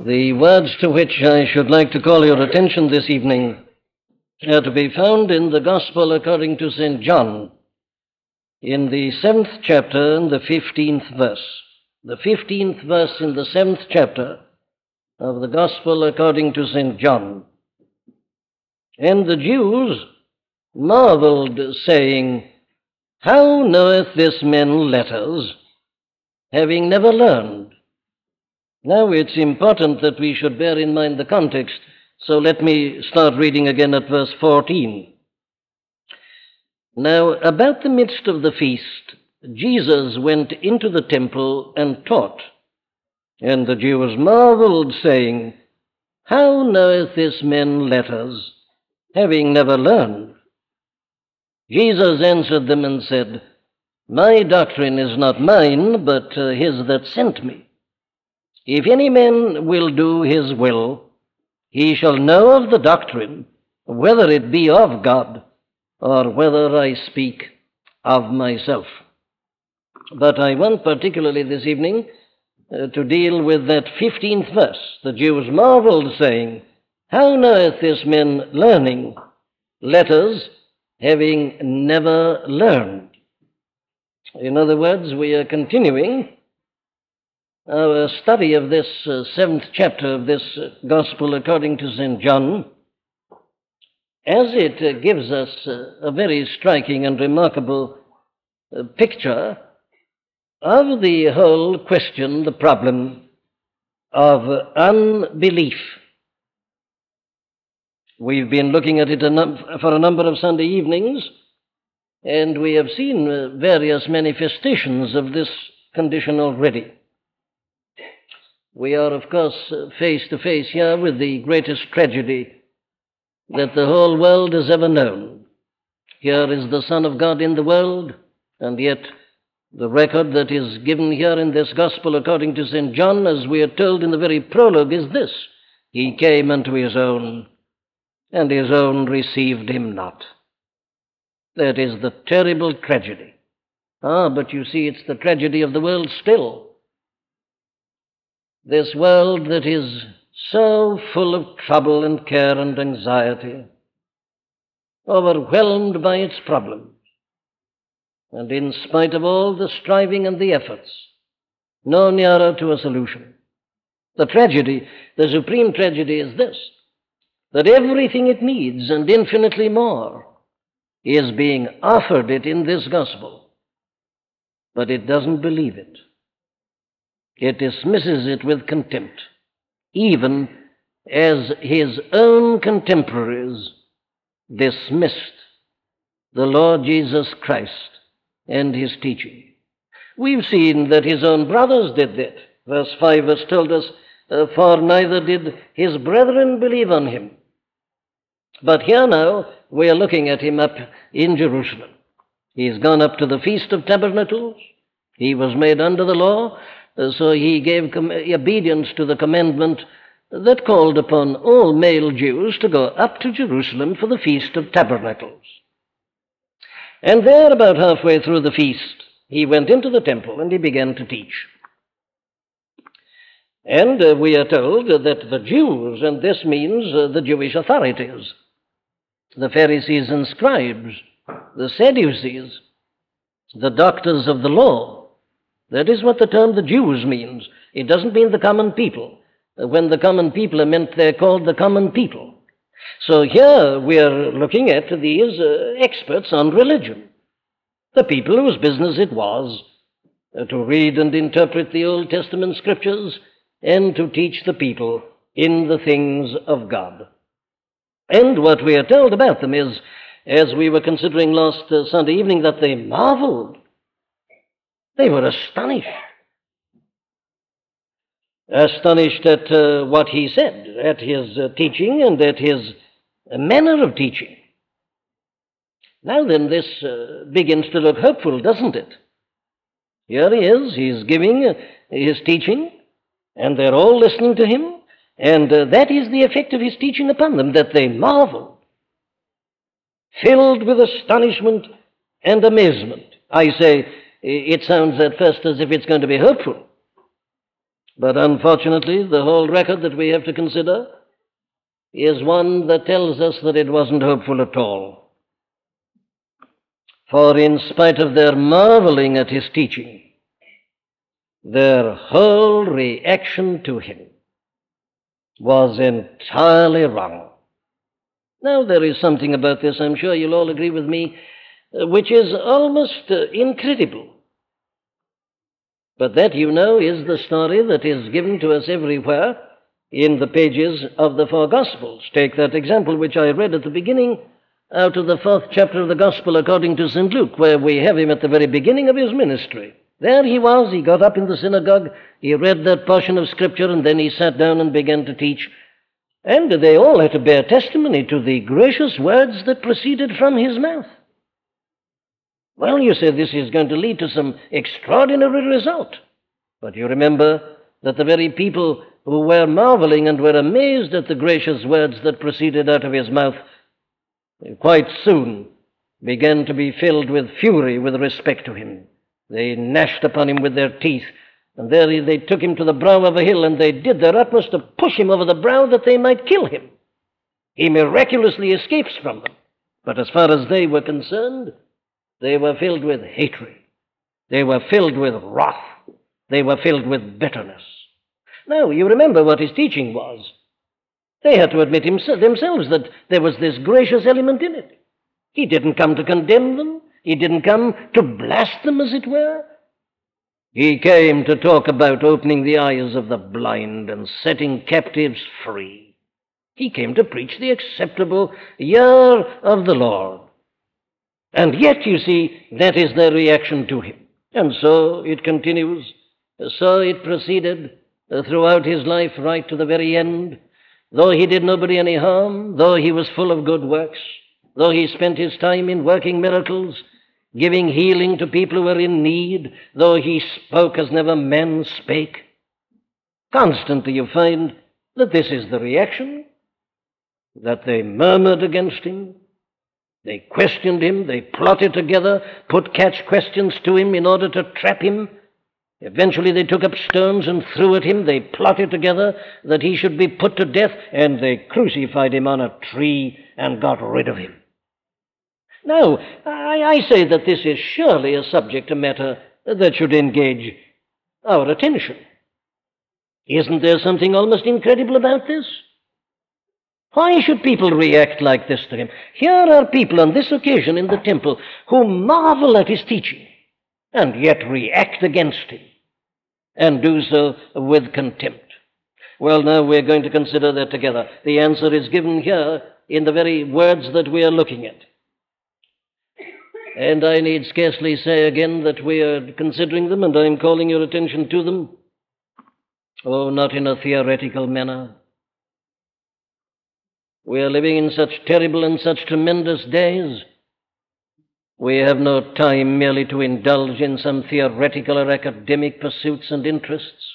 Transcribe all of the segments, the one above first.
The words to which I should like to call your attention this evening are to be found in the Gospel according to St. John, in the 7th chapter and the 15th verse. The 15th verse in the 7th chapter of the Gospel according to St. John. And the Jews marveled, saying, "How knoweth this man letters, having never learned?" Now it's important that we should bear in mind the context, so let me start reading again at verse 14. "Now, about the midst of the feast, Jesus went into the temple and taught. And the Jews marveled, saying, How knoweth this man letters, having never learned? Jesus answered them and said, My doctrine is not mine, but his that sent me. If any man will do his will, he shall know of the doctrine, whether it be of God, or whether I speak of myself." But I want particularly this evening to deal with that 15th verse. The Jews marveled, saying, "How knoweth this man learning letters, having never learned?" In other words, we are continuing our study of this 7th chapter of this Gospel according to St. John, as it gives us a very striking and remarkable picture of the whole question, the problem of unbelief. We've been looking at it for a number of Sunday evenings, and we have seen various manifestations of this condition already. We are, of course, face to face here with the greatest tragedy that the whole world has ever known. Here is the Son of God in the world, and yet the record that is given here in this Gospel according to St. John, as we are told in the very prologue, is this: He came unto his own, and his own received him not. That is the terrible tragedy. But you see, it's the tragedy of the world still. This world that is so full of trouble and care and anxiety, overwhelmed by its problems. And in spite of all the striving and the efforts, no nearer to a solution. The tragedy, the supreme tragedy is this, that everything it needs and infinitely more is being offered it in this gospel, but it doesn't believe it. It dismisses it with contempt, even as his own contemporaries dismissed the Lord Jesus Christ and his teaching. We've seen that his own brothers did that. Verse 5 has told us, "For neither did his brethren believe on him." But here now, we are looking at him up in Jerusalem. He's gone up to the Feast of Tabernacles. He was made under the law. So he gave obedience to the commandment that called upon all male Jews to go up to Jerusalem for the Feast of Tabernacles. And there, about halfway through the feast, he went into the temple and he began to teach. And we are told that the Jews, and this means the Jewish authorities, the Pharisees and scribes, the Sadducees, the doctors of the law — that is what the term "the Jews" means. It doesn't mean the common people. When the common people are meant, they're called the common people. So here we are looking at these experts on religion, the people whose business it was to read and interpret the Old Testament scriptures and to teach the people in the things of God. And what we are told about them is, as we were considering last Sunday evening, that they marveled. They were astonished at what he said, at his teaching and at his manner of teaching. Now then, this begins to look hopeful, doesn't it? Here he is, he's giving his teaching, and they're all listening to him, and that is the effect of his teaching upon them, that they marvel, filled with astonishment and amazement. I say, it sounds at first as if it's going to be hopeful. But unfortunately, the whole record that we have to consider is one that tells us that it wasn't hopeful at all. For in spite of their marveling at his teaching, their whole reaction to him was entirely wrong. Now, there is something about this, I'm sure you'll all agree with me, which is almost incredible. But that, you know, is the story that is given to us everywhere in the pages of the four Gospels. Take that example which I read at the beginning out of the 4th chapter of the Gospel according to St. Luke, where we have him at the very beginning of his ministry. There he was, he got up in the synagogue, he read that portion of Scripture, and then he sat down and began to teach. And they all had to bear testimony to the gracious words that proceeded from his mouth. Well, you say this is going to lead to some extraordinary result. But you remember that the very people who were marveling and were amazed at the gracious words that proceeded out of his mouth quite soon began to be filled with fury with respect to him. They gnashed upon him with their teeth, and there they took him to the brow of a hill, and they did their utmost to push him over the brow that they might kill him. He miraculously escapes from them. But as far as they were concerned, they were filled with hatred. They were filled with wrath. They were filled with bitterness. Now, you remember what his teaching was. They had to admit themselves that there was this gracious element in it. He didn't come to condemn them. He didn't come to blast them, as it were. He came to talk about opening the eyes of the blind and setting captives free. He came to preach the acceptable year of the Lord. And yet, you see, that is their reaction to him. And so it continues, so it proceeded throughout his life right to the very end. Though he did nobody any harm, though he was full of good works, though he spent his time in working miracles, giving healing to people who were in need, though he spoke as never man spake, constantly you find that this is the reaction, that they murmured against him. They questioned him, they plotted together, put catch questions to him in order to trap him. Eventually they took up stones and threw at him, they plotted together that he should be put to death, and they crucified him on a tree and got rid of him. Now, I say that this is surely a subject, a matter that should engage our attention. Isn't there something almost incredible about this? Why should people react like this to him? Here are people on this occasion in the temple who marvel at his teaching and yet react against him and do so with contempt. Well, now we're going to consider that together. The answer is given here in the very words that we are looking at. And I need scarcely say again that we are considering them, and I'm calling your attention to them. Oh, not in a theoretical manner. We are living in such terrible and such tremendous days. We have no time merely to indulge in some theoretical or academic pursuits and interests.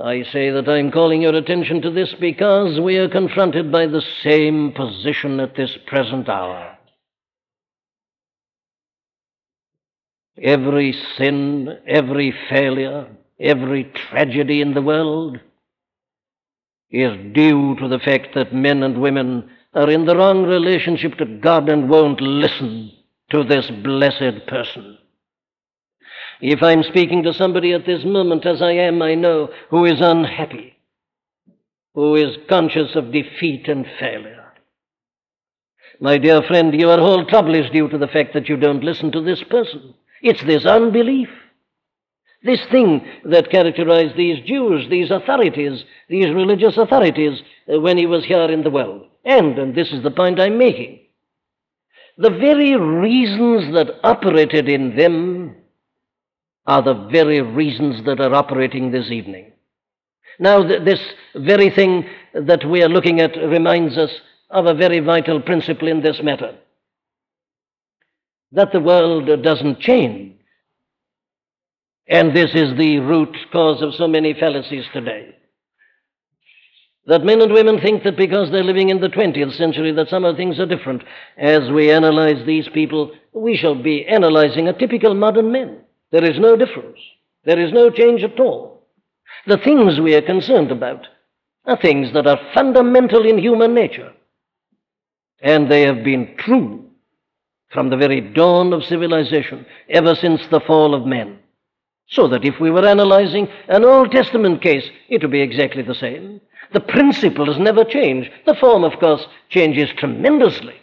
I say that I'm calling your attention to this because we are confronted by the same position at this present hour. Every sin, every failure, every tragedy in the world is due to the fact that men and women are in the wrong relationship to God and won't listen to this blessed person. If I'm speaking to somebody at this moment, as I am, I know, who is unhappy, who is conscious of defeat and failure. My dear friend, your whole trouble is due to the fact that you don't listen to this person. It's this unbelief. This thing that characterized these Jews, these authorities, these religious authorities, when he was here in the world. And this is the point I'm making, the very reasons that operated in them are the very reasons that are operating this evening. Now, this very thing that we are looking at reminds us of a very vital principle in this matter, that the world doesn't change. And this is the root cause of so many fallacies today. That men and women think that because they're living in the 20th century that somehow things are different. As we analyze these people, we shall be analyzing a typical modern man. There is no difference. There is no change at all. The things we are concerned about are things that are fundamental in human nature. And they have been true from the very dawn of civilization, ever since the fall of man. So that if we were analyzing an Old Testament case, it would be exactly the same. The principles never change. The form, of course, changes tremendously.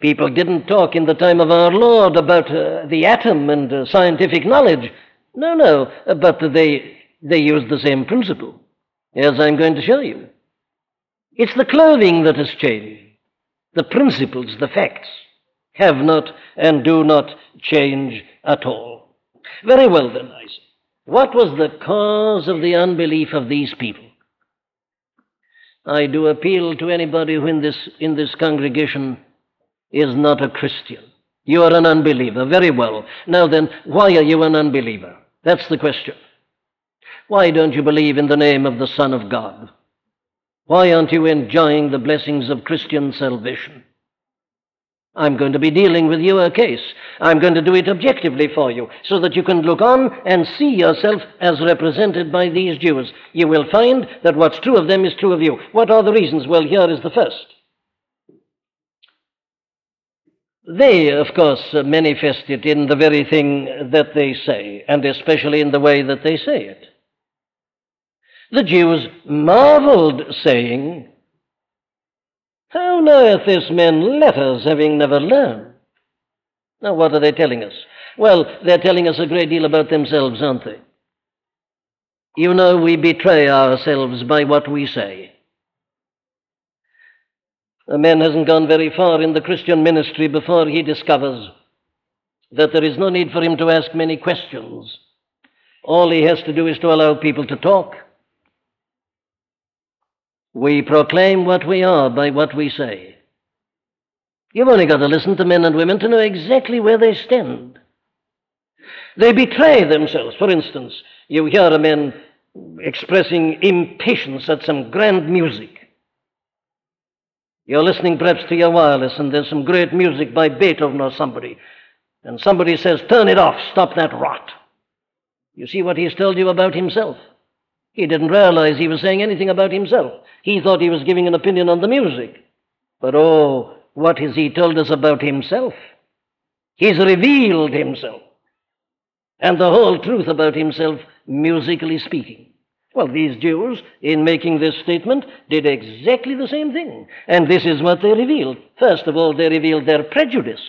People didn't talk in the time of our Lord about the atom and scientific knowledge. No, but they used the same principle, as I'm going to show you. It's the clothing that has changed. The principles, the facts, have not and do not change at all. Very well then, I say. What was the cause of the unbelief of these people? I do appeal to anybody who in this congregation is not a Christian. You are an unbeliever. Very well. Now then, why are you an unbeliever? That's the question. Why don't you believe in the name of the Son of God? Why aren't you enjoying the blessings of Christian salvation? I'm going to be dealing with your case. I'm going to do it objectively for you, so that you can look on and see yourself as represented by these Jews. You will find that what's true of them is true of you. What are the reasons? Well, here is the first. They, of course, manifest it in the very thing that they say, and especially in the way that they say it. The Jews marveled, saying, "How knoweth this man letters, having never learned?" Now, what are they telling us? Well, they're telling us a great deal about themselves, aren't they? You know, we betray ourselves by what we say. A man hasn't gone very far in the Christian ministry before he discovers that there is no need for him to ask many questions. All he has to do is to allow people to talk. We proclaim what we are by what we say. You've only got to listen to men and women to know exactly where they stand. They betray themselves. For instance, you hear a man expressing impatience at some grand music. You're listening perhaps to your wireless, and there's some great music by Beethoven or somebody. And somebody says, "Turn it off, stop that rot." You see what he's told you about himself. He didn't realize he was saying anything about himself. He thought he was giving an opinion on the music. But oh, what has he told us about himself? He's revealed himself. And the whole truth about himself, musically speaking. Well, these Jews, in making this statement, did exactly the same thing. And this is what they revealed. First of all, they revealed their prejudice.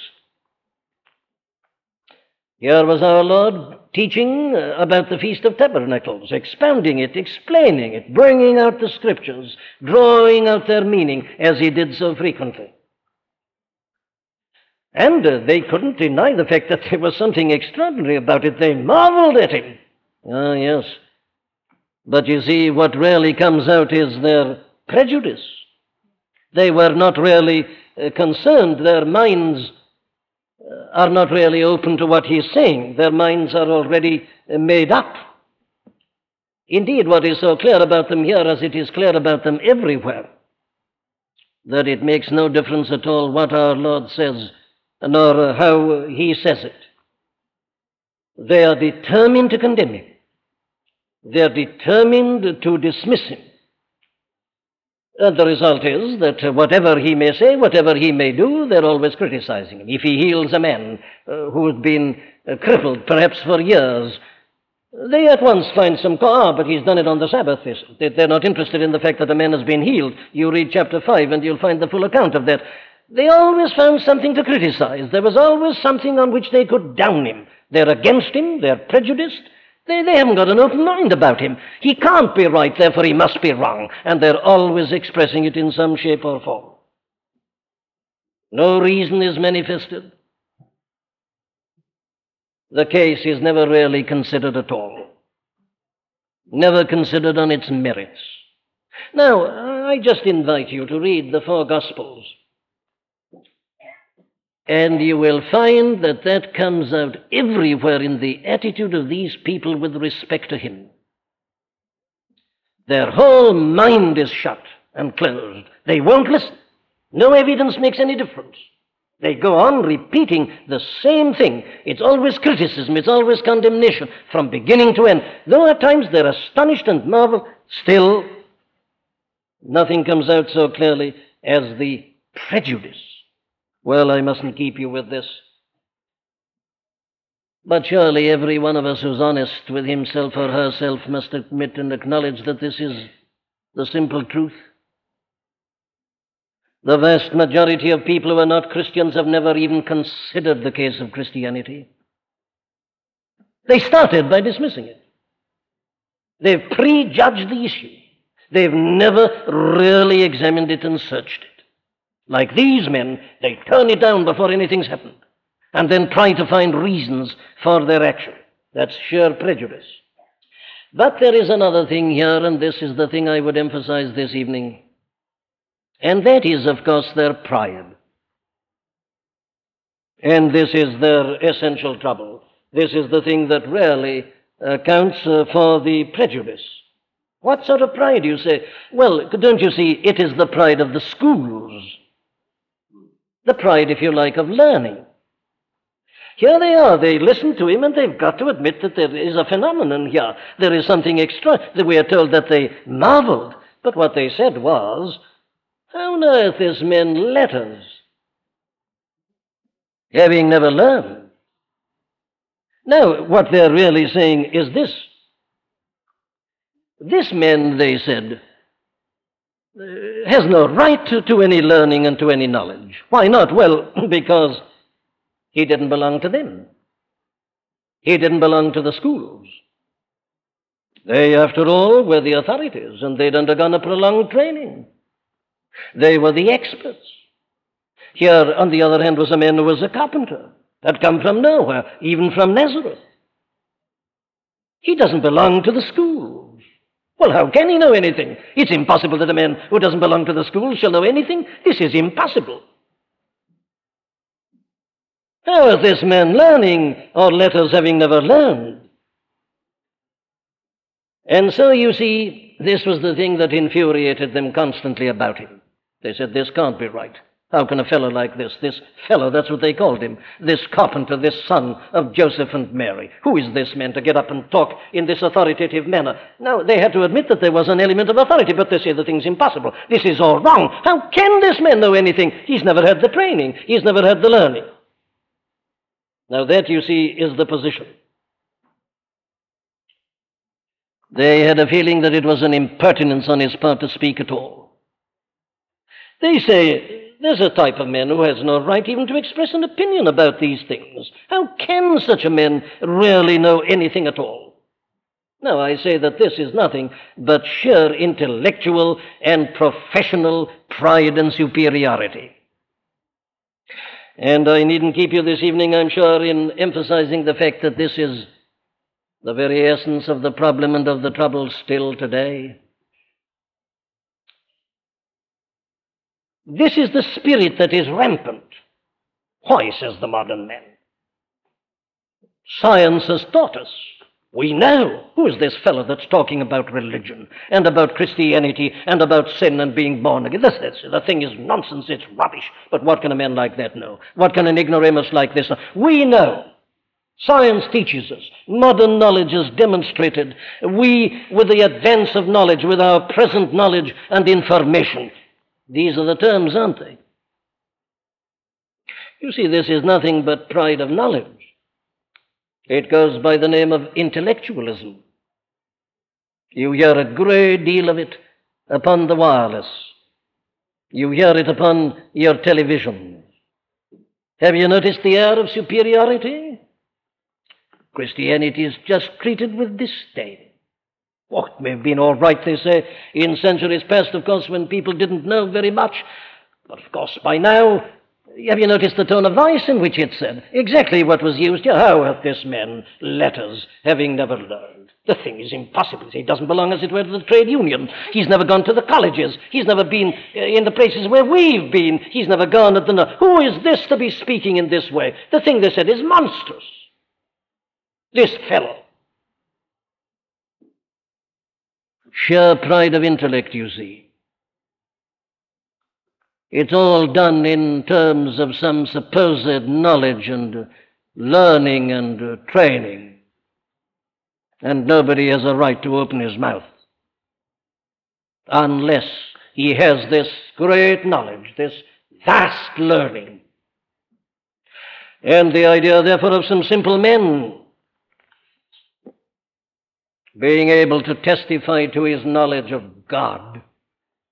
Here was our Lord teaching about the Feast of Tabernacles, expounding it, explaining it, bringing out the Scriptures, drawing out their meaning, as he did so frequently. And they couldn't deny the fact that there was something extraordinary about it. They marveled at him. Ah, yes. But you see, what really comes out is their prejudice. They were not really concerned. Their minds are not really open to what he's saying. Their minds are already made up. Indeed, what is so clear about them here, as it is clear about them everywhere, that it makes no difference at all what our Lord says, nor how he says it. They are determined to condemn him. They are determined to dismiss him. And the result is that whatever he may say, whatever he may do, they're always criticizing him. If he heals a man who has been crippled perhaps for years, they at once find some but he's done it on the Sabbath. They're not interested in the fact that a man has been healed. You read chapter 5 and you'll find the full account of that. They always found something to criticize. There was always something on which they could down him. They're against him. They're prejudiced. They haven't got an open mind about him. He can't be right, therefore he must be wrong. And they're always expressing it in some shape or form. No reason is manifested. The case is never really considered at all. Never considered on its merits. Now, I just invite you to read the four Gospels. And you will find that that comes out everywhere in the attitude of these people with respect to him. Their whole mind is shut and closed. They won't listen. No evidence makes any difference. They go on repeating the same thing. It's always criticism. It's always condemnation from beginning to end. Though at times they're astonished and marvel, still nothing comes out so clearly as the prejudice. Well, I mustn't keep you with this. But surely every one of us who's honest with himself or herself must admit and acknowledge that this is the simple truth. The vast majority of people who are not Christians have never even considered the case of Christianity. They started by dismissing it. They've prejudged the issue. They've never really examined it and searched it. Like these men, they turn it down before anything's happened and then try to find reasons for their action. That's sheer prejudice. But there is another thing here, and this is the thing I would emphasize this evening. And that is, of course, their pride. And this is their essential trouble. This is the thing that rarely accounts for the prejudice. What sort of pride, you say? Well, don't you see, it is the pride of the schools. The pride, if you like, of learning. Here they are. They listen to him, and they've got to admit that there is a phenomenon here. There is something extra. We are told that they marveled. But what they said was, how on earth is men letters, having never learned? Now, what they're really saying is this. This man, they said, has no right to any learning and to any knowledge. Why not? Well, because he didn't belong to them. He didn't belong to the schools. They, after all, were the authorities, and they'd undergone a prolonged training. They were the experts. Here, on the other hand, was a man who was a carpenter. Had come from nowhere, even from Nazareth. He doesn't belong to the schools. Well, how can he know anything? It's impossible that a man who doesn't belong to the schools shall know anything. This is impossible. How is this man learning, or letters having never learned? And so, you see, this was the thing that infuriated them constantly about him. They said, this can't be right. How can a fellow like this fellow, that's what they called him, this carpenter, this son of Joseph and Mary, who is this man to get up and talk in this authoritative manner? Now, they had to admit that there was an element of authority, but they say the thing's impossible. This is all wrong. How can this man know anything? He's never had the training. He's never had the learning. Now, that, you see, is the position. They had a feeling that it was an impertinence on his part to speak at all. They say, there's a type of man who has no right even to express an opinion about these things. How can such a man really know anything at all? Now, I say that this is nothing but sheer intellectual and professional pride and superiority. And I needn't keep you this evening, I'm sure, in emphasizing the fact that this is the very essence of the problem and of the trouble still today. This is the spirit that is rampant. Why, says the modern man? Science has taught us. We know. Who is this fellow that's talking about religion and about Christianity and about sin and being born again? The thing is nonsense. It's rubbish. But what can a man like that know? What can an ignoramus like this know? We know. Science teaches us. Modern knowledge is demonstrated. We, with the advance of knowledge, with our present knowledge and information. These are the terms, aren't they? You see, this is nothing but pride of knowledge. It goes by the name of intellectualism. You hear a great deal of it upon the wireless. You hear it upon your television. Have you noticed the air of superiority? Christianity is just treated with disdain. Oh, it may have been all right, they say, in centuries past, of course, when people didn't know very much. But, of course, by now, have you noticed the tone of voice in which it said? Exactly what was used here. How hath this man letters, having never learned? The thing is impossible. He doesn't belong, as it were, to the trade union. He's never gone to the colleges. He's never been in the places where we've been. He's never gone at the... Who is this to be speaking in this way? The thing they said is monstrous. This fellow. Sheer pride of intellect, you see. It's all done in terms of some supposed knowledge and learning and training. And nobody has a right to open his mouth unless he has this great knowledge, this vast learning. And the idea, therefore, of some simple men being able to testify to his knowledge of God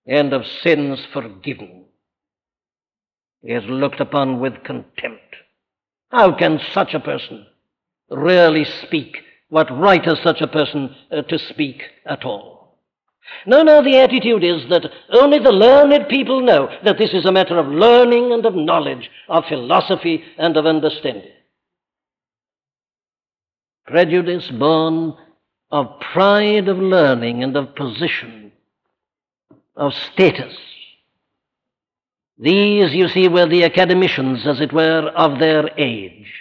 and of sins forgiven is looked upon with contempt. How can such a person really speak? What right has such a person to speak at all? No, the attitude is that only the learned people know that this is a matter of learning and of knowledge, of philosophy and of understanding. Prejudice born of pride of learning and of position, of status. These, you see, were the academicians, as it were, of their age.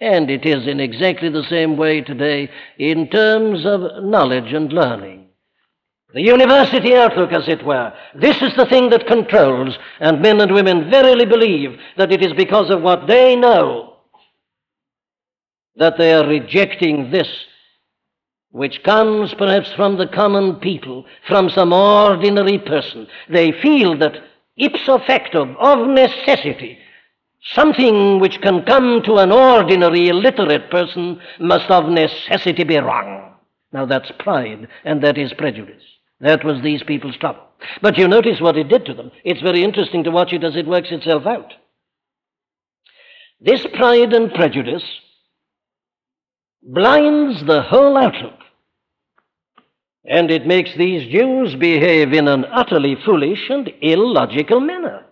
And it is in exactly the same way today in terms of knowledge and learning. The university outlook, as it were. This is the thing that controls, and men and women verily believe that it is because of what they know that they are rejecting this, which comes perhaps from the common people, from some ordinary person. They feel that ipso facto, of necessity, something which can come to an ordinary illiterate person must of necessity be wrong. Now that's pride, and that is prejudice. That was these people's trouble. But you notice what it did to them. It's very interesting to watch it as it works itself out. This pride and prejudice blinds the whole outlook. And it makes these Jews behave in an utterly foolish and illogical manner.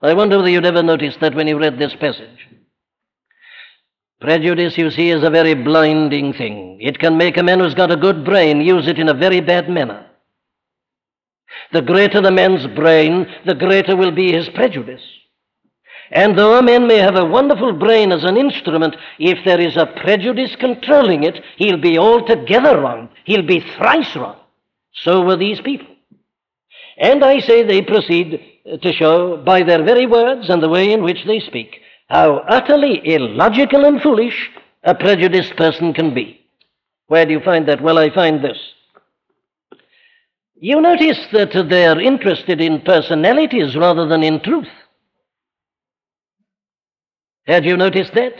I wonder whether you'd ever noticed that when you read this passage. Prejudice, you see, is a very blinding thing. It can make a man who's got a good brain use it in a very bad manner. The greater the man's brain, the greater will be his prejudice. And though a man may have a wonderful brain as an instrument, if there is a prejudice controlling it, he'll be altogether wrong. He'll be thrice wrong. So were these people. And I say they proceed to show by their very words and the way in which they speak how utterly illogical and foolish a prejudiced person can be. Where do you find that? Well, I find this. You notice that they're interested in personalities rather than in truth. Had you noticed that?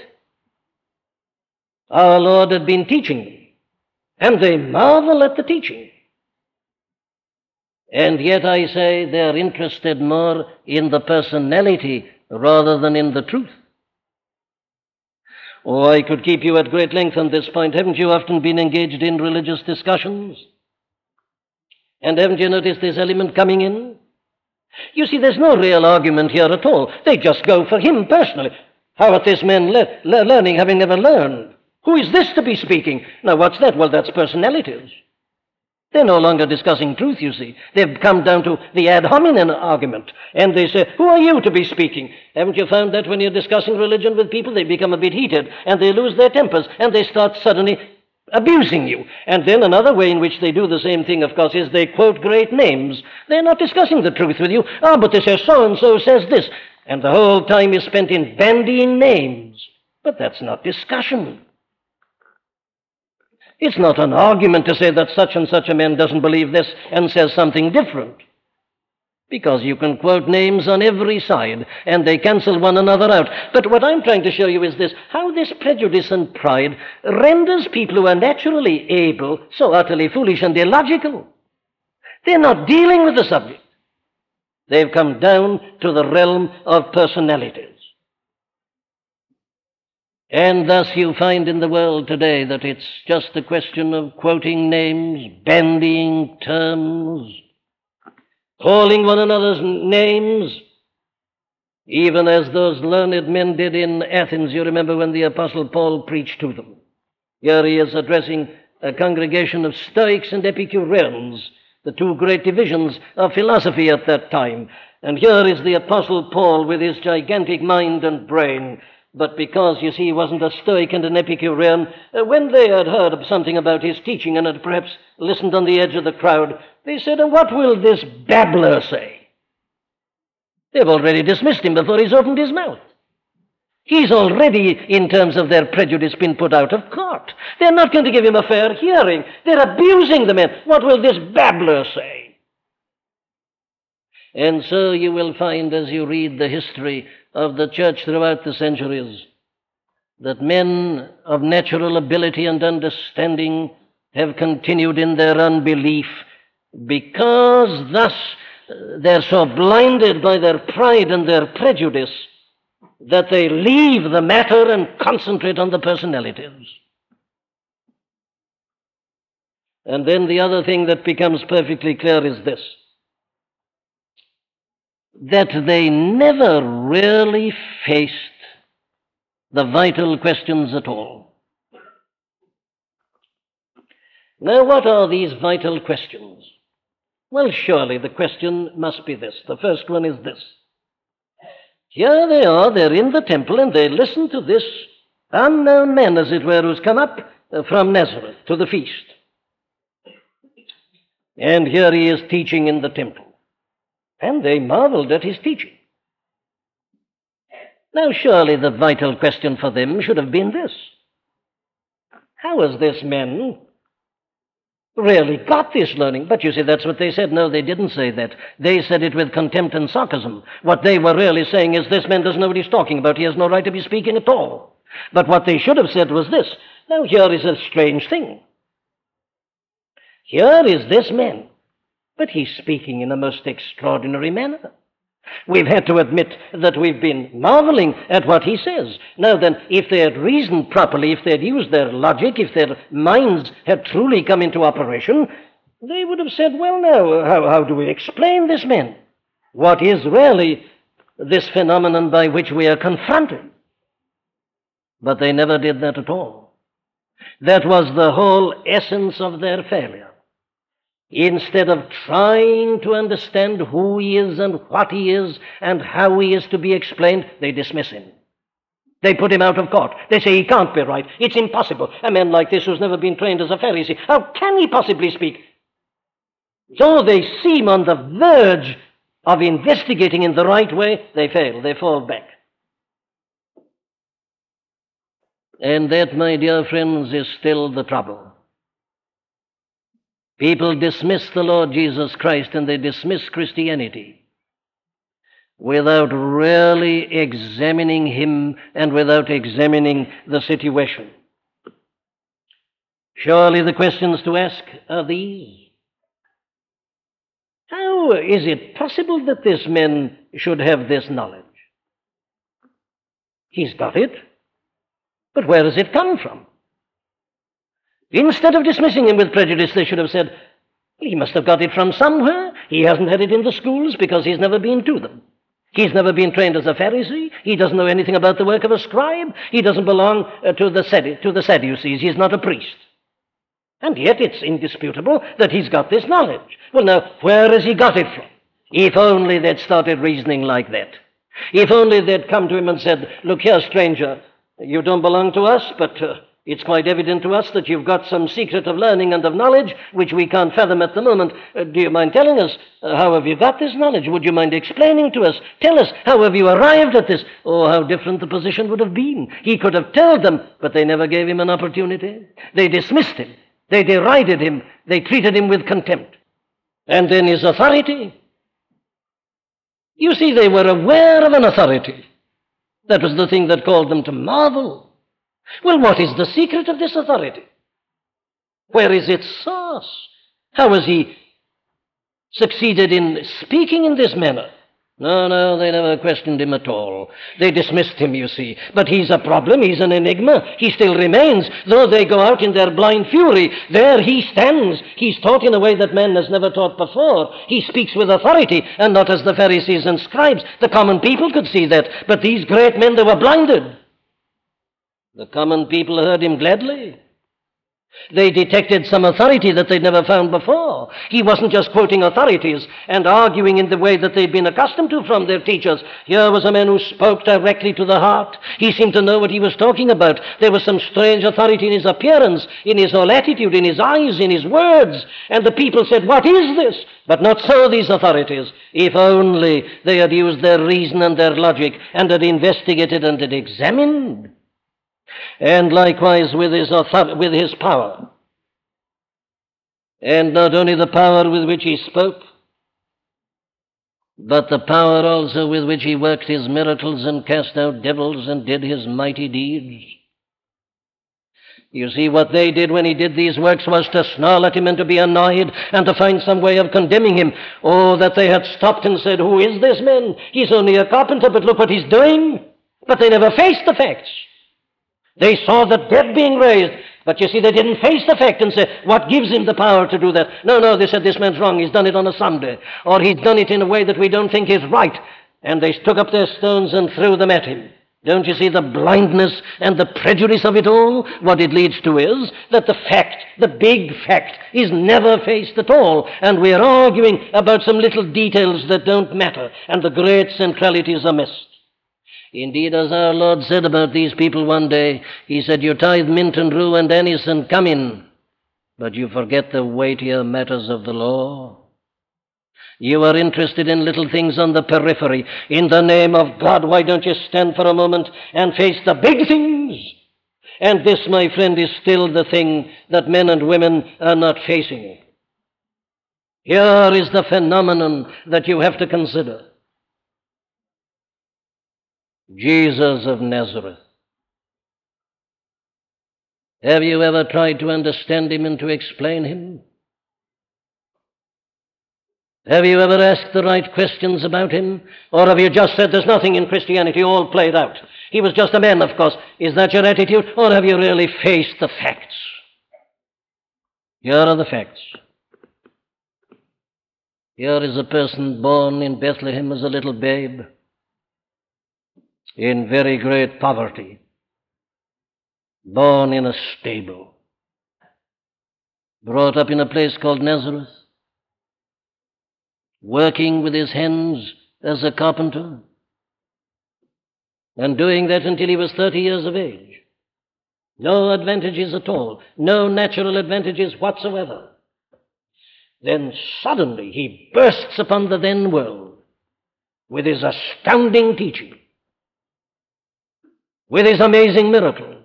Our Lord had been teaching them, and they marvel at the teaching. And yet I say they're interested more in the personality rather than in the truth. Oh, I could keep you at great length on this point. Haven't you often been engaged in religious discussions? And haven't you noticed this element coming in? You see, there's no real argument here at all. They just go for him personally. How hath this man learning, having never learned? Who is this to be speaking? Now, what's that? Well, that's personalities. They're no longer discussing truth, you see. They've come down to the ad hominem argument, and they say, who are you to be speaking? Haven't you found that when you're discussing religion with people, they become a bit heated, and they lose their tempers, and they start suddenly abusing you? And then another way in which they do the same thing, of course, is they quote great names. They're not discussing the truth with you. Ah, but they say, so-and-so says this. And the whole time is spent in bandying names. But that's not discussion. It's not an argument to say that such and such a man doesn't believe this and says something different. Because you can quote names on every side, and they cancel one another out. But what I'm trying to show you is this, how this prejudice and pride renders people who are naturally able so utterly foolish and illogical. They're not dealing with the subject. They've come down to the realm of personalities. And thus you find in the world today that it's just a question of quoting names, bandying terms, calling one another's names, even as those learned men did in Athens. You remember when the Apostle Paul preached to them. Here he is addressing a congregation of Stoics and Epicureans, the two great divisions of philosophy at that time. And here is the Apostle Paul with his gigantic mind and brain. But because, you see, he wasn't a Stoic and an Epicurean, when they had heard something about his teaching and had perhaps listened on the edge of the crowd, they said, "What will this babbler say?" They've already dismissed him before he's opened his mouth. He's already, in terms of their prejudice, been put out of court. They're not going to give him a fair hearing. They're abusing the man. What will this babbler say? And so you will find, as you read the history of the church throughout the centuries, that men of natural ability and understanding have continued in their unbelief because thus they're so blinded by their pride and their prejudice that they leave the matter and concentrate on the personalities. And then the other thing that becomes perfectly clear is this, that they never really faced the vital questions at all. Now, what are these vital questions? Well, surely the question must be this. The first one is this. Here they are, they're in the temple, and they listen to this unknown man, as it were, who's come up from Nazareth to the feast. And here he is teaching in the temple. And they marveled at his teaching. Now, surely the vital question for them should have been this. How has this man really got this learning? But you see, that's what they said. No, they didn't say that. They said it with contempt and sarcasm. What they were really saying is, this man doesn't know what he's talking about. He has no right to be speaking at all. But what they should have said was this. Now, here is a strange thing. Here is this man, but he's speaking in a most extraordinary manner. We've had to admit that we've been marveling at what he says. Now then, if they had reasoned properly, if they had used their logic, if their minds had truly come into operation, they would have said, well, now, how do we explain this man? What is really this phenomenon by which we are confronted? But they never did that at all. That was the whole essence of their failure. Instead of trying to understand who he is and what he is and how he is to be explained, they dismiss him. They put him out of court. They say he can't be right. It's impossible. A man like this who's never been trained as a Pharisee, how can he possibly speak? Though they seem on the verge of investigating in the right way, they fail. They fall back. And that, my dear friends, is still the trouble. People dismiss the Lord Jesus Christ and they dismiss Christianity without really examining him and without examining the situation. Surely the questions to ask are these. How is it possible that this man should have this knowledge? He's got it, but where does it come from? Instead of dismissing him with prejudice, they should have said, he must have got it from somewhere. He hasn't had it in the schools because he's never been to them. He's never been trained as a Pharisee. He doesn't know anything about the work of a scribe. He doesn't belong to the Sadducees. He's not a priest. And yet it's indisputable that he's got this knowledge. Well, now, where has he got it from? If only they'd started reasoning like that. If only they'd come to him and said, look here, stranger, you don't belong to us, but it's quite evident to us that you've got some secret of learning and of knowledge which we can't fathom at the moment. Do you mind telling us, how have you got this knowledge? Would you mind explaining to us? Tell us, how have you arrived at this? Oh, how different the position would have been. He could have told them, but they never gave him an opportunity. They dismissed him. They derided him. They treated him with contempt. And then his authority. You see, they were aware of an authority. That was the thing that called them to marvel. Well, what is the secret of this authority? Where is its source? How has he succeeded in speaking in this manner? No, they never questioned him at all. They dismissed him, you see. But he's a problem, he's an enigma. He still remains, though they go out in their blind fury. There he stands. He's taught in a way that man has never taught before. He speaks with authority, and not as the Pharisees and scribes. The common people could see that, but these great men, they were blinded. The common people heard him gladly. They detected some authority that they'd never found before. He wasn't just quoting authorities and arguing in the way that they'd been accustomed to from their teachers. Here was a man who spoke directly to the heart. He seemed to know what he was talking about. There was some strange authority in his appearance, in his whole attitude, in his eyes, in his words. And the people said, "What is this?" But not so these authorities. If only they had used their reason and their logic and had investigated and had examined. And likewise with his authority, with his power. And not only the power with which he spoke, but the power also with which he worked his miracles and cast out devils and did his mighty deeds. You see, what they did when he did these works was to snarl at him and to be annoyed and to find some way of condemning him. Oh, that they had stopped and said, "Who is this man? He's only a carpenter, but look what he's doing." But they never faced the facts. They saw the dead being raised, but you see, they didn't face the fact and say, "What gives him the power to do that?" No, they said, "This man's wrong. He's done it on a Sunday, or he's done it in a way that we don't think is right." And they took up their stones and threw them at him. Don't you see the blindness and the prejudice of it all? What it leads to is that the fact, the big fact, is never faced at all. And we are arguing about some little details that don't matter, and the great centralities are missed. Indeed, as our Lord said about these people one day, he said, "You tithe mint and rue and anise and cumin, but you forget the weightier matters of the law. You are interested in little things on the periphery. In the name of God, why don't you stand for a moment and face the big things?" And this, my friend, is still the thing that men and women are not facing. Here is the phenomenon that you have to consider. Jesus of Nazareth. Have you ever tried to understand him and to explain him? Have you ever asked the right questions about him? Or have you just said, "There's nothing in Christianity, all played out. He was just a man, of course." Is that your attitude? Or have you really faced the facts? Here are the facts. Here is a person born in Bethlehem as a little babe, in very great poverty, born in a stable, brought up in a place called Nazareth, working with his hands as a carpenter, and doing that until he was 30 years of age. No advantages at all, no natural advantages whatsoever. Then suddenly he bursts upon the then world with his astounding teaching, with his amazing miracles,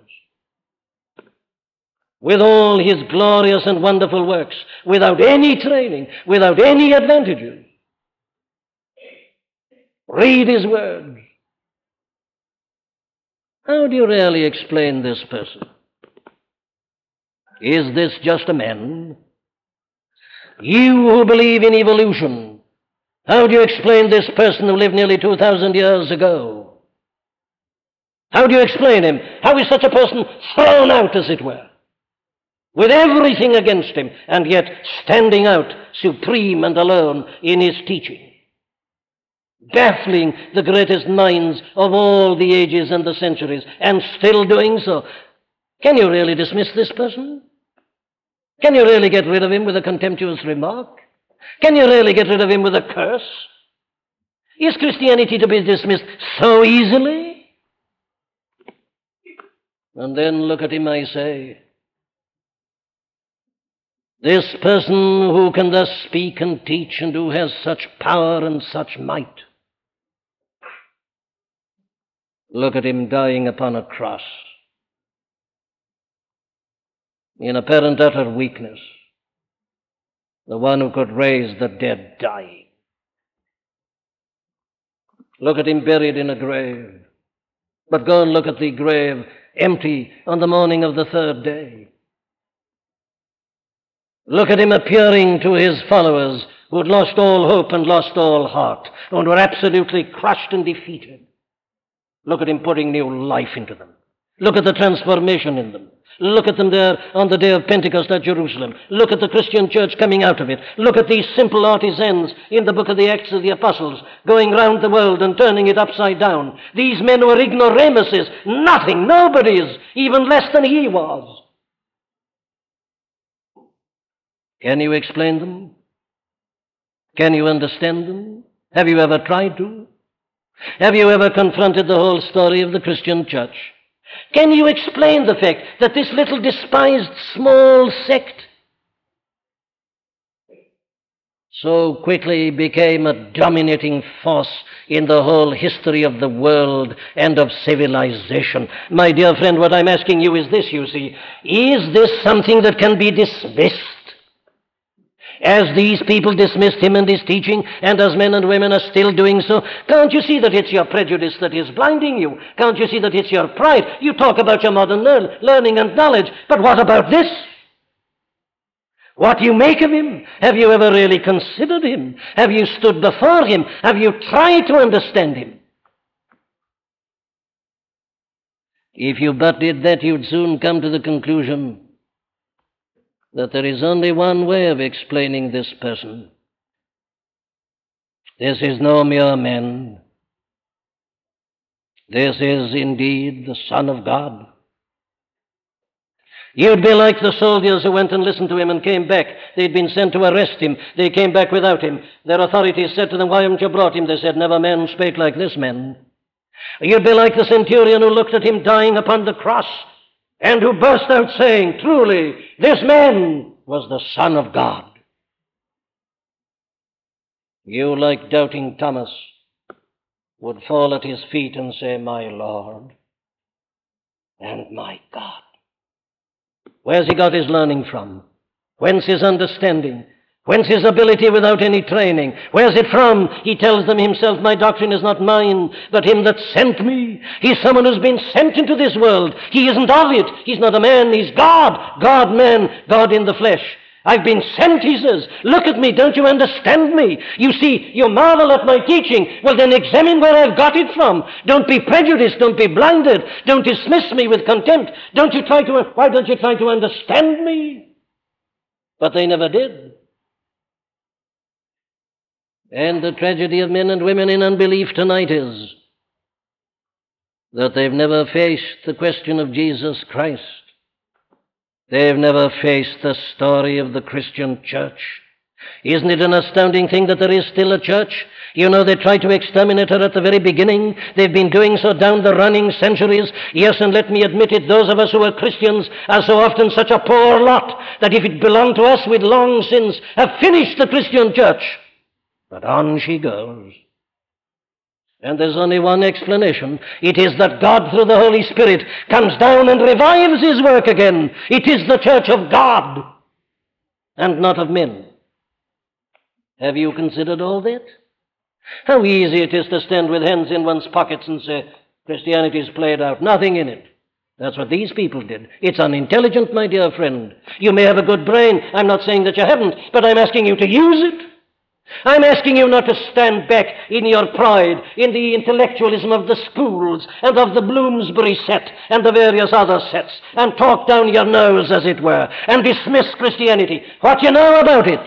with all his glorious and wonderful works, without any training, without any advantages. Read his words. How do you really explain this person? Is this just a man? You who believe in evolution, how do you explain this person who lived nearly 2,000 years ago? How do you explain him? How is such a person thrown out, as it were, with everything against him, and yet standing out supreme and alone in his teaching, baffling the greatest minds of all the ages and the centuries, and still doing so? Can you really dismiss this person? Can you really get rid of him with a contemptuous remark? Can you really get rid of him with a curse? Is Christianity to be dismissed so easily? And then look at him, I say. This person who can thus speak and teach and who has such power and such might. Look at him dying upon a cross in apparent utter weakness. The one who could raise the dead dying. Look at him buried in a grave. But go and look at the grave empty on the morning of the third day. Look at him appearing to his followers who had lost all hope and lost all heart and were absolutely crushed and defeated. Look at him putting new life into them. Look at the transformation in them. Look at them there on the day of Pentecost at Jerusalem. Look at the Christian church coming out of it. Look at these simple artisans in the book of the Acts of the Apostles going round the world and turning it upside down. These men were ignoramuses, nothing, nobodies, even less than he was. Can you explain them? Can you understand them? Have you ever tried to? Have you ever confronted the whole story of the Christian church? Can you explain the fact that this little despised small sect so quickly became a dominating force in the whole history of the world and of civilization? My dear friend, what I'm asking you is this, you see. Is this something that can be dismissed? As these people dismissed him and his teaching, and as men and women are still doing so, can't you see that it's your prejudice that is blinding you? Can't you see that it's your pride? You talk about your modern learning and knowledge, but what about this? What do you make of him? Have you ever really considered him? Have you stood before him? Have you tried to understand him? If you but did that, you'd soon come to the conclusion that there is only one way of explaining this person. This is no mere man. This is indeed the Son of God. You'd be like the soldiers who went and listened to him and came back. They'd been sent to arrest him. They came back without him. Their authorities said to them, "Why haven't you brought him?" They said, "Never man spake like this man." You'd be like the centurion who looked at him dying upon the cross and who burst out saying, "Truly, this man was the Son of God." You, like doubting Thomas, would fall at his feet and say, "My Lord and my God." Where's he got his learning from? Whence his understanding? Whence his ability without any training? Where's it from? He tells them himself, "My doctrine is not mine, but him that sent me." He's someone who's been sent into this world. He isn't of it. He's not a man. He's God. God man, God in the flesh. "I've been sent," he says. "Look at me. Don't you understand me? You see, you marvel at my teaching. Well, then examine where I've got it from. Don't be prejudiced. Don't be blinded. Don't dismiss me with contempt. Why don't you try to understand me?" But they never did. And the tragedy of men and women in unbelief tonight is that they've never faced the question of Jesus Christ. They've never faced the story of the Christian church. Isn't it an astounding thing that there is still a church? You know, they tried to exterminate her at the very beginning. They've been doing so down the running centuries. Yes, and let me admit it, those of us who are Christians are so often such a poor lot that if it belonged to us, we'd long since have finished the Christian church. But on she goes. And there's only one explanation. It is that God, through the Holy Spirit, comes down and revives his work again. It is the church of God and not of men. Have you considered all that? How easy it is to stand with hands in one's pockets and say, "Christianity's played out, nothing in it." That's what these people did. It's unintelligent, my dear friend. You may have a good brain. I'm not saying that you haven't, but I'm asking you to use it. I'm asking you not to stand back in your pride, in the intellectualism of the schools and of the Bloomsbury set and the various other sets, and talk down your nose, as it were, and dismiss Christianity, what you know about it.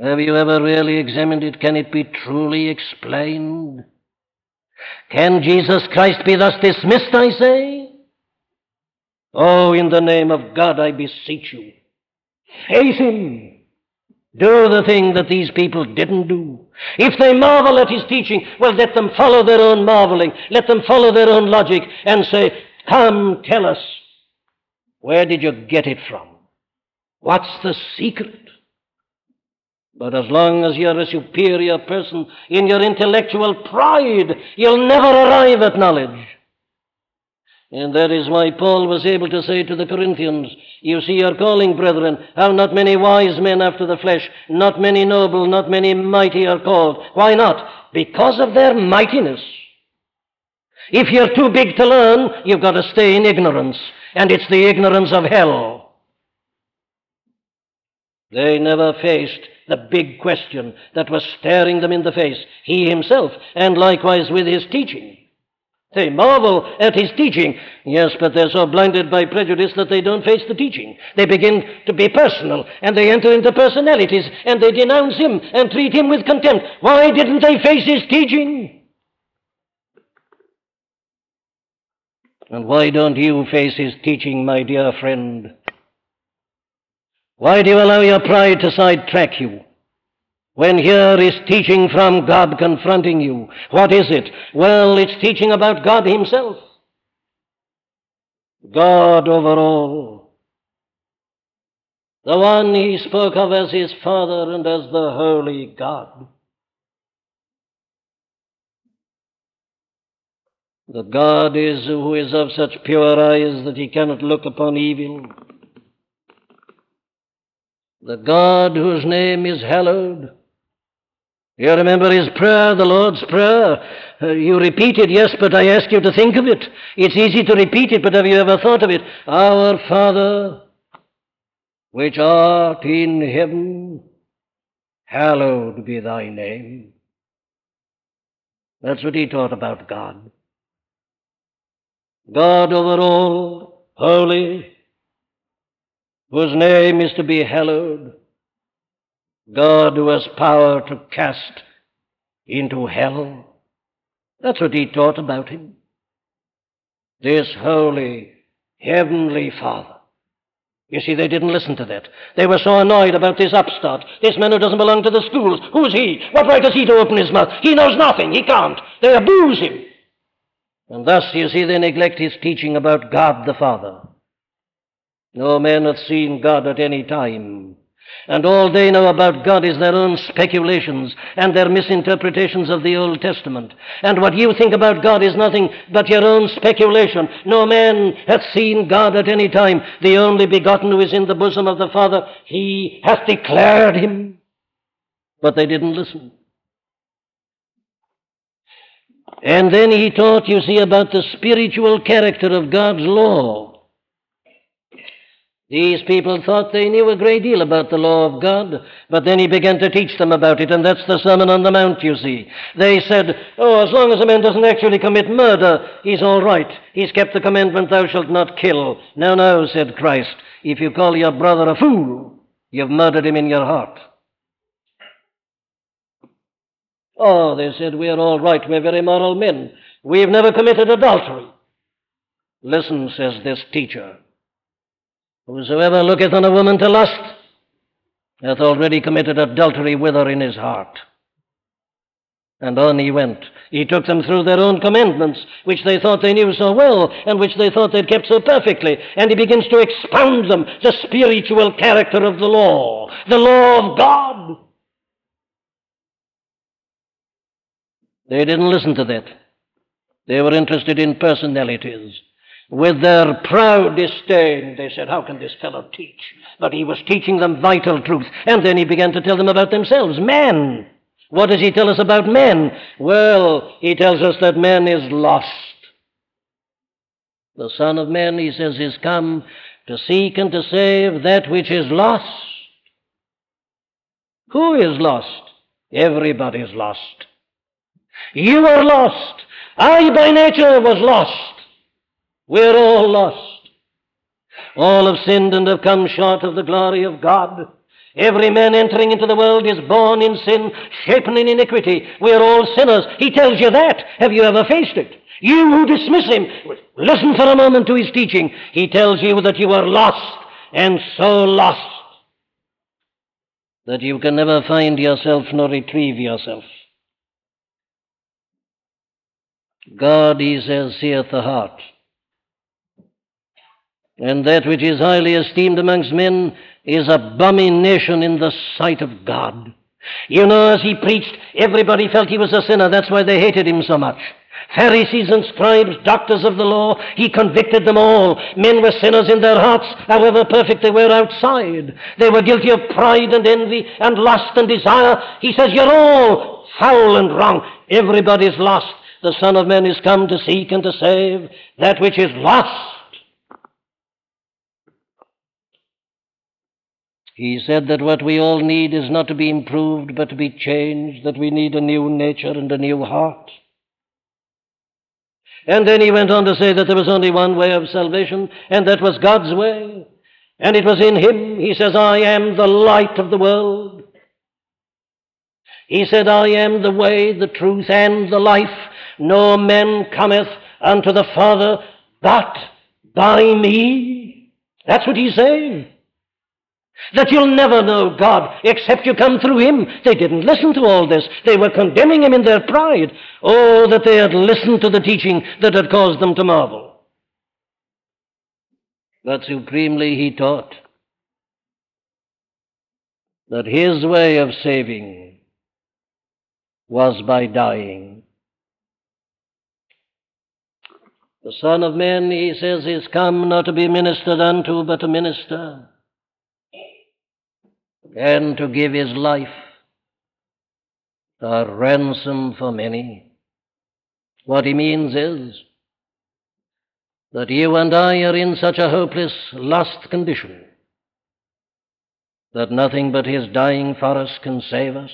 Have you ever really examined it? Can it be truly explained? Can Jesus Christ be thus dismissed, I say? Oh, in the name of God, I beseech you, face him. Do the thing that these people didn't do. If they marvel at his teaching, well, let them follow their own marveling. Let them follow their own logic and say, "Come, tell us, where did you get it from? What's the secret?" But as long as you're a superior person in your intellectual pride, you'll never arrive at knowledge. And that is why Paul was able to say to the Corinthians, "You see your calling, brethren, how not many wise men after the flesh, not many noble, not many mighty are called." Why not? Because of their mightiness. If you're too big to learn, you've got to stay in ignorance, and it's the ignorance of hell. They never faced the big question that was staring them in the face, he himself, and likewise with his teaching. They marvel at his teaching. Yes, but they're so blinded by prejudice that they don't face the teaching. They begin to be personal, and they enter into personalities, and they denounce him and treat him with contempt. Why didn't they face his teaching? And why don't you face his teaching, my dear friend? Why do you allow your pride to sidetrack you? When here is teaching from God confronting you, what is it? Well, it's teaching about God himself. God over all. The one he spoke of as his Father and as the Holy God. The God is who is of such pure eyes that he cannot look upon evil. The God whose name is hallowed. You remember his prayer, the Lord's Prayer. You repeat it, yes, but I ask you to think of it. It's easy to repeat it, but have you ever thought of it? Our Father, which art in heaven, hallowed be thy name. That's what he taught about God. God over all, holy, whose name is to be hallowed. God who has power to cast into hell. That's what he taught about him. This holy, heavenly Father. You see, they didn't listen to that. They were so annoyed about this upstart, this man who doesn't belong to the schools. Who's he? What right has he to open his mouth? He knows nothing. He can't. They abuse him. And thus, you see, they neglect his teaching about God the Father. No man hath seen God at any time. And all they know about God is their own speculations and their misinterpretations of the Old Testament. And what you think about God is nothing but your own speculation. No man hath seen God at any time. The only begotten who is in the bosom of the Father, he hath declared him. But they didn't listen. And then he taught, you see, about the spiritual character of God's law. These people thought they knew a great deal about the law of God, but then he began to teach them about it, and that's the Sermon on the Mount, you see. They said, oh, as long as a man doesn't actually commit murder, he's all right. He's kept the commandment, thou shalt not kill. No, no, said Christ, if you call your brother a fool, you've murdered him in your heart. Oh, they said, we're all right, we're very moral men. We've never committed adultery. Listen, says this teacher. Whosoever looketh on a woman to lust hath already committed adultery with her in his heart. And on he went. He took them through their own commandments, which they thought they knew so well, and which they thought they'd kept so perfectly. And he begins to expound them the spiritual character of the law of God. They didn't listen to that. They were interested in personalities. With their proud disdain, they said, how can this fellow teach? But he was teaching them vital truth. And then he began to tell them about themselves. Man. What does he tell us about man? Well, he tells us that man is lost. The Son of Man, he says, is come to seek and to save that which is lost. Who is lost? Everybody's lost. You are lost. I by nature was lost. We're all lost. All have sinned and have come short of the glory of God. Every man entering into the world is born in sin, shapen in iniquity. We're all sinners. He tells you that. Have you ever faced it? You who dismiss him, listen for a moment to his teaching. He tells you that you are lost, and so lost that you can never find yourself nor retrieve yourself. God, he says, seeth the heart. And that which is highly esteemed amongst men is abomination in the sight of God. You know, as he preached, everybody felt he was a sinner. That's why they hated him so much. Pharisees and scribes, doctors of the law, he convicted them all. Men were sinners in their hearts, however perfect they were outside. They were guilty of pride and envy and lust and desire. He says, you're all foul and wrong. Everybody's lost. The Son of Man is come to seek and to save that which is lost. He said that what we all need is not to be improved, but to be changed, that we need a new nature and a new heart. And then he went on to say that there was only one way of salvation, and that was God's way. And it was in him. He says, I am the light of the world. He said, I am the way, the truth, and the life. No man cometh unto the Father but by me. That's what he's saying. that you'll never know God except you come through him. They didn't listen to all this. They were condemning him in their pride. Oh, that they had listened to the teaching that had caused them to marvel. But supremely he taught that his way of saving was by dying. The Son of Man, he says, is come not to be ministered unto, but to minister, and to give his life a ransom for many. What he means is that you and I are in such a hopeless, lost condition that nothing but his dying for us can save us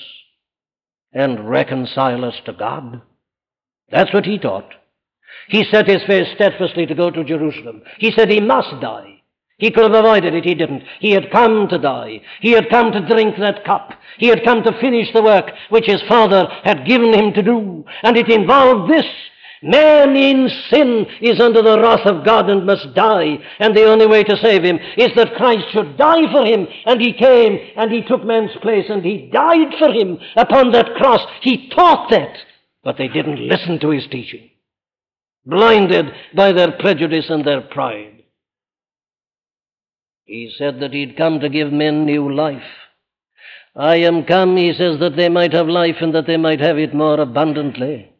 and reconcile us to God. That's what he taught. He set his face steadfastly to go to Jerusalem. He said he must die. He could have avoided it. He didn't. He had come to die. He had come to drink that cup. He had come to finish the work which his Father had given him to do. And it involved this. Man in sin is under the wrath of God and must die. And the only way to save him is that Christ should die for him. And he came and he took man's place and he died for him upon that cross. He taught that. But they didn't listen to his teaching, blinded by their prejudice and their pride. He said that he'd come to give men new life. I am come, he says, that they might have life and that they might have it more abundantly.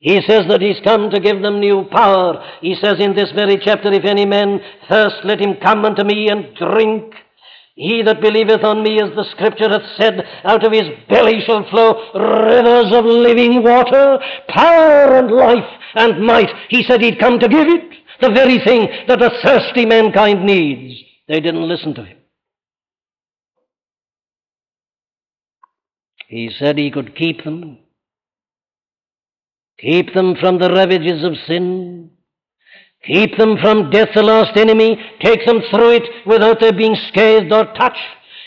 He says that he's come to give them new power. He says in this very chapter, if any man thirst, let him come unto me and drink. He that believeth on me, as the Scripture hath said, out of his belly shall flow rivers of living water, power and life and might. He said he'd come to give it, the very thing that a thirsty mankind needs. They didn't listen to him. He said he could keep them from the ravages of sin, keep them from death, the last enemy, take them through it without their being scathed or touched.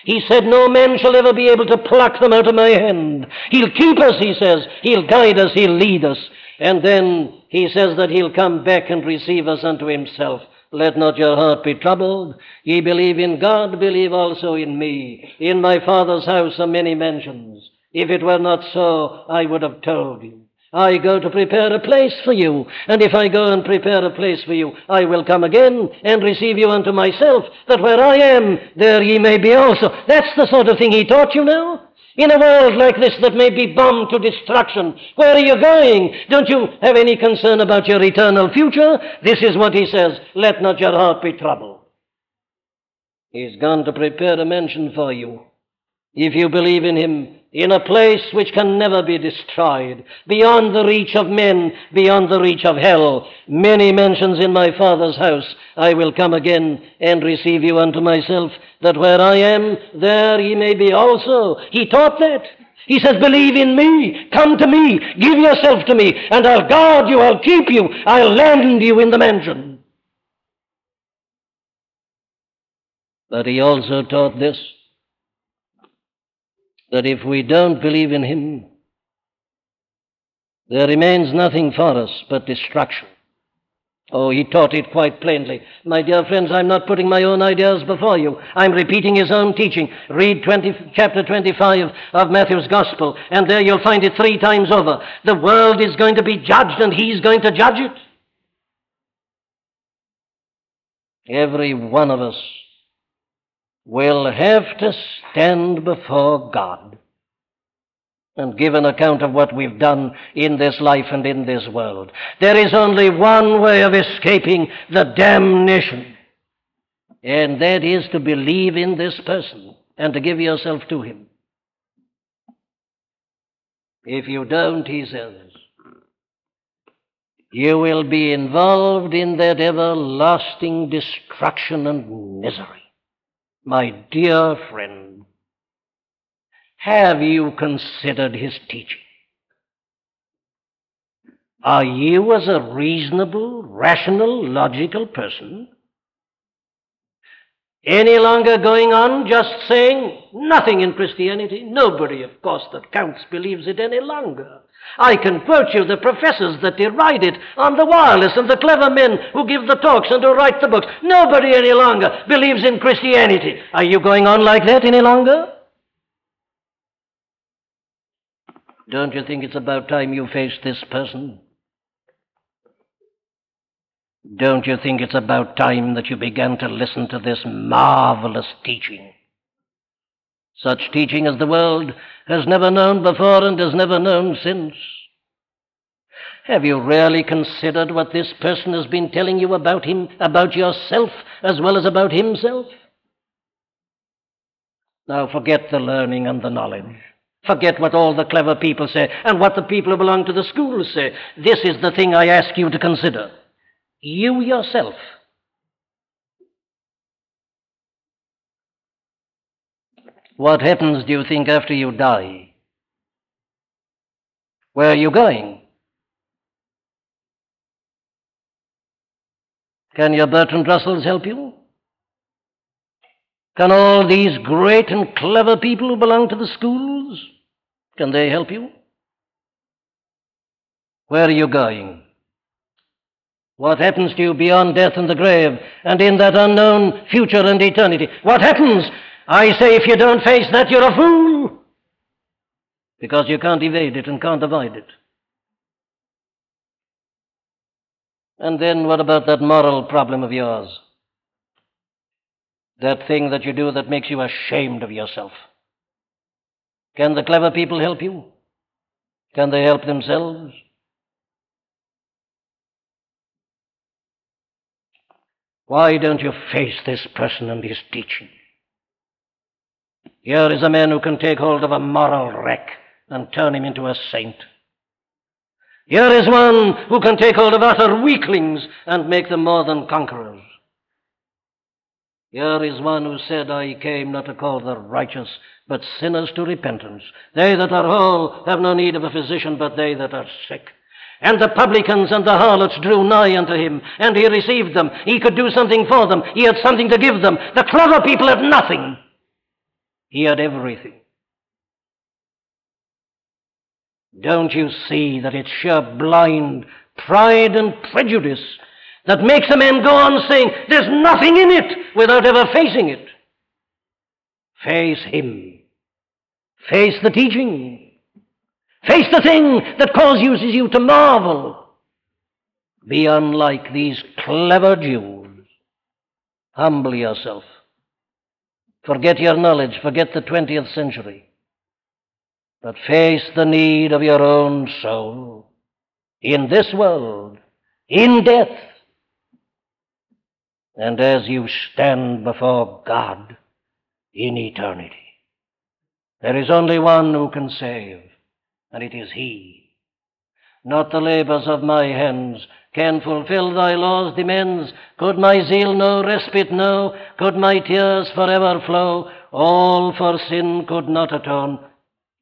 He said, no man shall ever be able to pluck them out of my hand. He'll keep us, he says. He'll guide us. He'll lead us. And then he says that he'll come back and receive us unto himself. Let not your heart be troubled. Ye believe in God, believe also in me. In my Father's house are many mansions. If it were not so, I would have told you. I go to prepare a place for you. And if I go and prepare a place for you, I will come again and receive you unto myself, that where I am, there ye may be also. That's the sort of thing he taught you now. In a world like this that may be bombed to destruction, where are you going? Don't you have any concern about your eternal future? This is what he says, let not your heart be troubled. He's gone to prepare a mansion for you, if you believe in him, in a place which can never be destroyed, beyond the reach of men, beyond the reach of hell. Many mansions in my Father's house. I will come again and receive you unto myself, that where I am, there ye may be also. He taught that. He says, believe in me, come to me, give yourself to me, and I'll guard you, I'll keep you, I'll land you in the mansion. But he also taught this, that if we don't believe in him, there remains nothing for us but destruction. Oh, he taught it quite plainly. My dear friends, I'm not putting my own ideas before you. I'm repeating his own teaching. Read chapter 25 of Matthew's Gospel, and there you'll find it 3 times over. The world is going to be judged, and he's going to judge it. Every one of us will have to stand before God and give an account of what we've done in this life and in this world. There is only one way of escaping the damnation, and that is to believe in this person and to give yourself to him. If you don't, he says, you will be involved in that everlasting destruction and misery. My dear friend, have you considered his teaching? Are you, as a reasonable, rational, logical person, any longer going on just saying nothing in Christianity. Nobody, of course, that counts believes it any longer. I can quote you the professors that deride it on the wireless and the clever men who give the talks and who write the books. Nobody any longer believes in Christianity. Are you going on like that any longer? Don't you think it's about time you faced this person? Don't you think it's about time that you began to listen to this marvelous teaching? Such teaching as the world has never known before and has never known since. Have you really considered what this person has been telling you about him, about yourself, as well as about himself? Now forget the learning and the knowledge. Forget what all the clever people say and what the people who belong to the schools say. This is the thing I ask you to consider. You yourself. What happens, do you think, after you die? Where are you going? Can your Bertrand Russells help you? Can all these great and clever people who belong to the schools, can they help you? Where are you going? What happens to you beyond death and the grave and in that unknown future and eternity? What happens? I say if you don't face that, you're a fool, because you can't evade it and can't avoid it. And then what about that moral problem of yours? That thing that you do that makes you ashamed of yourself. Can the clever people help you? Can they help themselves? Why don't you face this person and his teaching? Here is a man who can take hold of a moral wreck and turn him into a saint. Here is one who can take hold of utter weaklings and make them more than conquerors. Here is one who said, I came not to call the righteous, but sinners to repentance. They that are whole have no need of a physician, but they that are sick. And the publicans and the harlots drew nigh unto him, and he received them. He could do something for them. He had something to give them. The clever people had nothing. He had everything. Don't you see that it's sheer blind pride and prejudice that makes a man go on saying, there's nothing in it, without ever facing it? Face him. Face the teaching. Face the thing that causes you to marvel. Be unlike these clever Jews. Humble yourself. Forget your knowledge, forget the 20th century. But face the need of your own soul in this world, in death. And as you stand before God in eternity, there is only one who can save, and it is He. Not the labors of my hands can fulfill thy law's demands. Could my zeal no respite know? Could my tears forever flow? All for sin could not atone.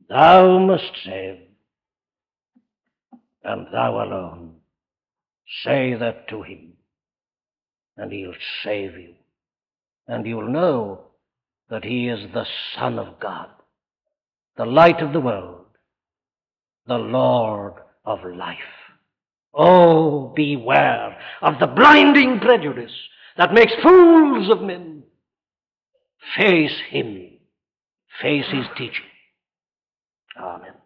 Thou must save, and thou alone. Say that to him, and he'll save you. And you'll know that he is the Son of God, the light of the world, the Lord of life. Oh, beware of the blinding prejudice that makes fools of men. Face him. Face his teaching. Amen.